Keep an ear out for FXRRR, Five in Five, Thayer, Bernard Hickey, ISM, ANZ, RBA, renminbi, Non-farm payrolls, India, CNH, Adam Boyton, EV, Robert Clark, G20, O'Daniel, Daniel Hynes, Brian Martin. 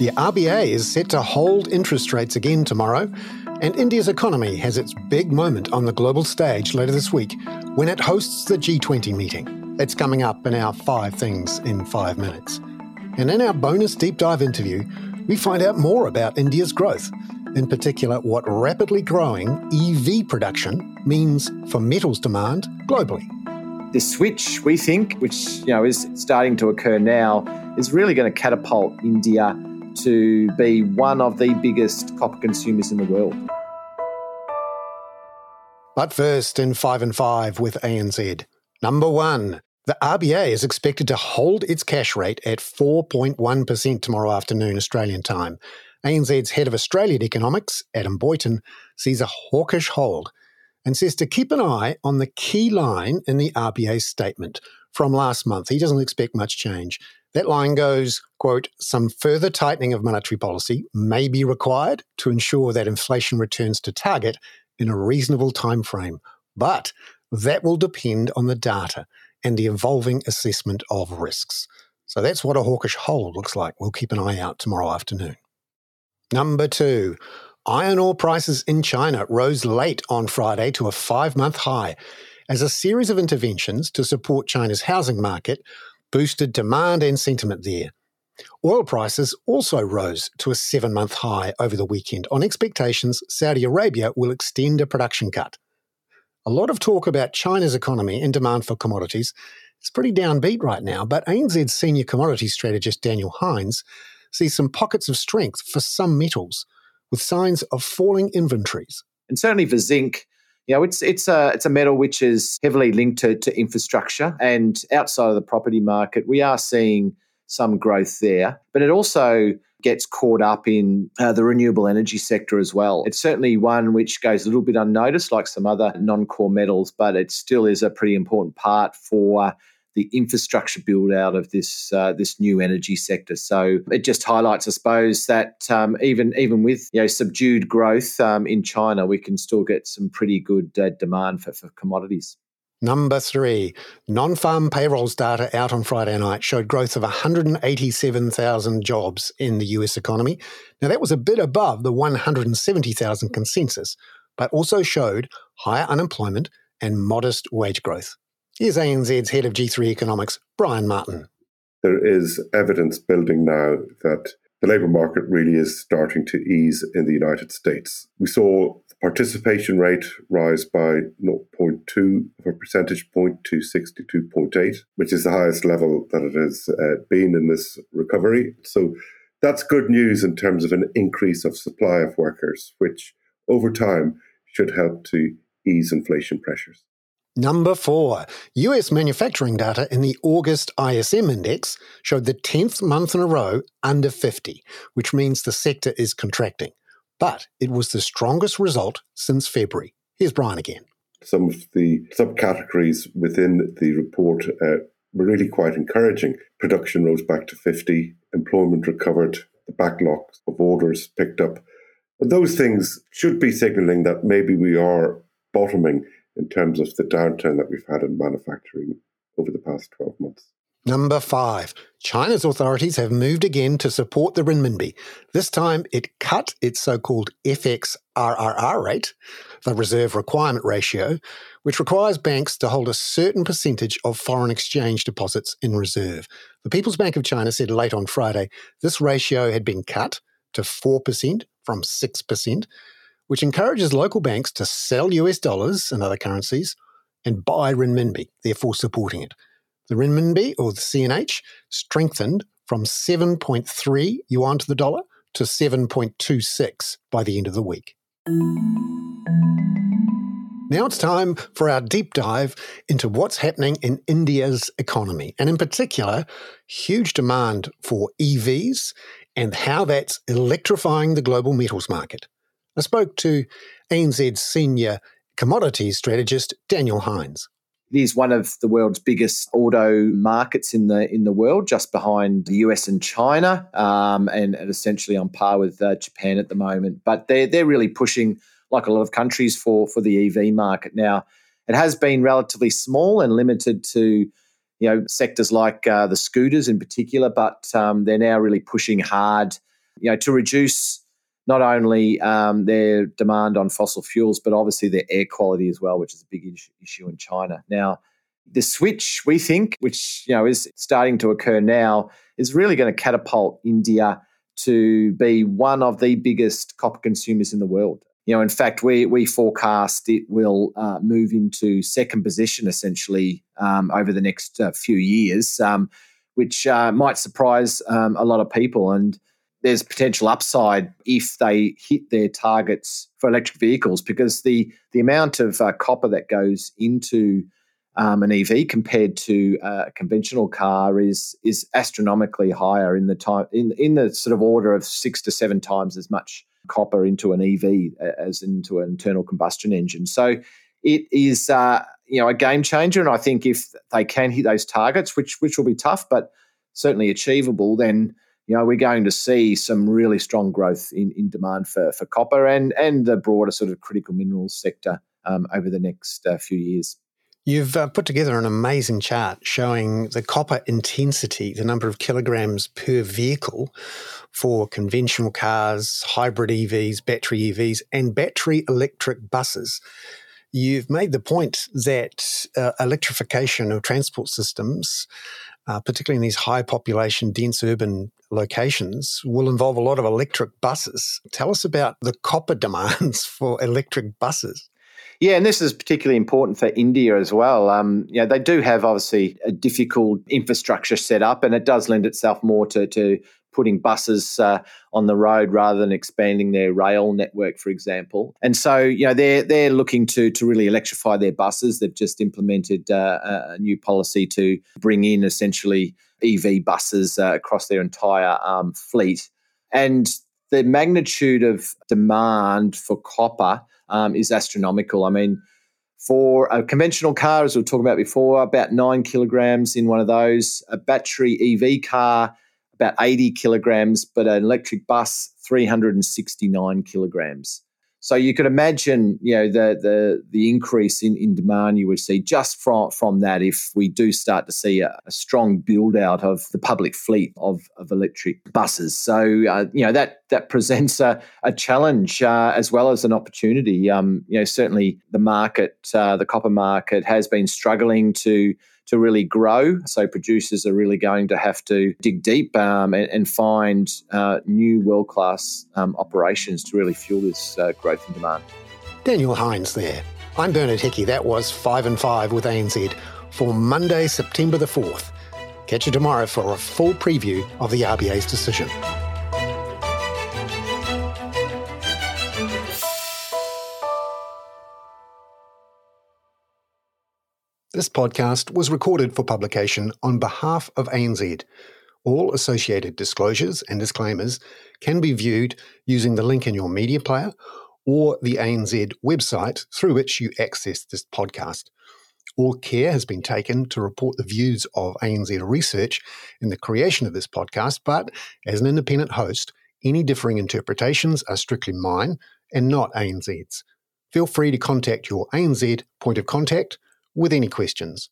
The RBA is set to hold interest rates again tomorrow, and India's economy has its big moment on the global stage later this week when it hosts the G20 meeting. It's coming up in our 5 Things in 5 Minutes. And in our bonus deep dive interview, we find out more about India's growth, in particular what rapidly growing EV production means for metals demand globally. The switch, we think, which is starting to occur now, is really going to catapult India to be one of the biggest copper consumers in the world. But first, in 5 in 5 with ANZ. Number 1, the RBA is expected to hold its cash rate at 4.1% tomorrow afternoon Australian time. ANZ's head of Australian economics, Adam Boyton, sees a hawkish hold and says to keep an eye on the key line in the RBA statement from last month. He doesn't expect much change. That line goes, quote, "Some further tightening of monetary policy may be required to ensure that inflation returns to target in a reasonable time frame, but that will depend on the data and the evolving assessment of risks." So that's what a hawkish hold looks like. We'll keep an eye out tomorrow afternoon. Number 2, iron ore prices in China rose late on Friday to a 5-month high as a series of interventions to support China's housing market boosted demand and sentiment there. Oil prices also rose to a 7-month high over the weekend on expectations Saudi Arabia will extend a production cut. A lot of talk about China's economy and demand for commodities is pretty downbeat right now, but ANZ's senior commodity strategist Daniel Hynes sees some pockets of strength for some metals, with signs of falling inventories. And certainly for zinc, it's a metal which is heavily linked to infrastructure, and outside of the property market, we are seeing some growth there. But it also gets caught up in the renewable energy sector as well. It's certainly one which goes a little bit unnoticed, like some other non-core metals, but it still is a pretty important part for the infrastructure build out of this new energy sector. So it just highlights, I suppose, that even with subdued growth in China, we can still get some pretty good demand for commodities. Number 3, non-farm payrolls data out on Friday night showed growth of 187,000 jobs in the US economy. Now that was a bit above the 170,000 consensus, but also showed higher unemployment and modest wage growth. Here's ANZ's head of G3 economics, Brian Martin. There is evidence building now that the labour market really is starting to ease in the United States. We saw the participation rate rise by 0.2 of a percentage point to 62.8, which is the highest level that it has been in this recovery. So that's good news in terms of an increase of supply of workers, which over time should help to ease inflation pressures. Number 4, US manufacturing data in the August ISM index showed the 10th month in a row under 50, which means the sector is contracting. But it was the strongest result since February. Here's Brian again. Some of the subcategories within the report were really quite encouraging. Production rose back to 50, employment recovered, the backlog of orders picked up. And those things should be signalling that maybe we are bottoming in terms of the downturn that we've had in manufacturing over the past 12 months. Number 5, China's authorities have moved again to support the renminbi. This time it cut its so-called FXRRR rate, the reserve requirement ratio, which requires banks to hold a certain percentage of foreign exchange deposits in reserve. The People's Bank of China said late on Friday this ratio had been cut to 4% from 6%, which encourages local banks to sell US dollars and other currencies and buy renminbi, therefore supporting it. The renminbi, or the CNH, strengthened from 7.3 yuan to the dollar to 7.26 by the end of the week. Now it's time for our deep dive into what's happening in India's economy, and in particular, huge demand for EVs and how that's electrifying the global metals market. I spoke to ANZ's senior commodities strategist, Daniel Hynes. It is one of the world's biggest auto markets in the world, just behind the US and China, and essentially on par with Japan at the moment. But they're really pushing, like a lot of countries, for the EV market. Now, it has been relatively small and limited to sectors like the scooters in particular, but they're now really pushing hard you know, to reduce not only their demand on fossil fuels, but obviously their air quality as well, which is a big issue in China. Now, the switch, we think, which, you know, is starting to occur now, is really going to catapult India to be one of the biggest copper consumers in the world. You know, in fact, we forecast it will move into second position essentially over the next few years, which might surprise a lot of people. And there's potential upside if they hit their targets for electric vehicles, because the amount of copper that goes into an EV compared to a conventional car is astronomically higher in the time in the sort of order of 6 to 7 times as much copper into an EV as into an internal combustion engine. So it is a game changer, and I think if they can hit those targets, which will be tough but certainly achievable, then you know we're going to see some really strong growth in demand for copper and the broader sort of critical minerals sector over the next few years. You've put together an amazing chart showing the copper intensity, the number of kilograms per vehicle for conventional cars, hybrid EVs, battery EVs, and battery electric buses. You've made the point that electrification of transport systems, particularly in these high population, dense urban locations, will involve a lot of electric buses. Tell us about the copper demands for electric buses. Yeah, and this is particularly important for India as well. You know, they do have obviously a difficult infrastructure set up, and it does lend itself more to putting buses on the road rather than expanding their rail network, for example. And so, you know, they're looking to really electrify their buses. They've just implemented a new policy to bring in essentially EV buses across their entire fleet. And the magnitude of demand for copper is astronomical. I mean, for a conventional car, as we were talking about before, about 9 kilograms in one of those. A battery EV car, about 80 kilograms, but an electric bus, 369 kilograms. So you could imagine, you know, the increase in demand you would see just from that if we do start to see a strong build out of the public fleet of electric buses. So you know that presents a challenge as well as an opportunity. You know, certainly the market, the copper market, has been struggling to really grow. So producers are really going to have to dig deep and find new world-class operations to really fuel this growth in demand. Daniel Hynes there. I'm Bernard Hickey. That was 5 and 5 with ANZ for Monday, September the 4th. Catch you tomorrow for a full preview of the RBA's decision. This podcast was recorded for publication on behalf of ANZ. All associated disclosures and disclaimers can be viewed using the link in your media player or the ANZ website through which you access this podcast. All care has been taken to report the views of ANZ Research in the creation of this podcast, but as an independent host, any differing interpretations are strictly mine and not ANZ's. Feel free to contact your ANZ point of contact with any questions.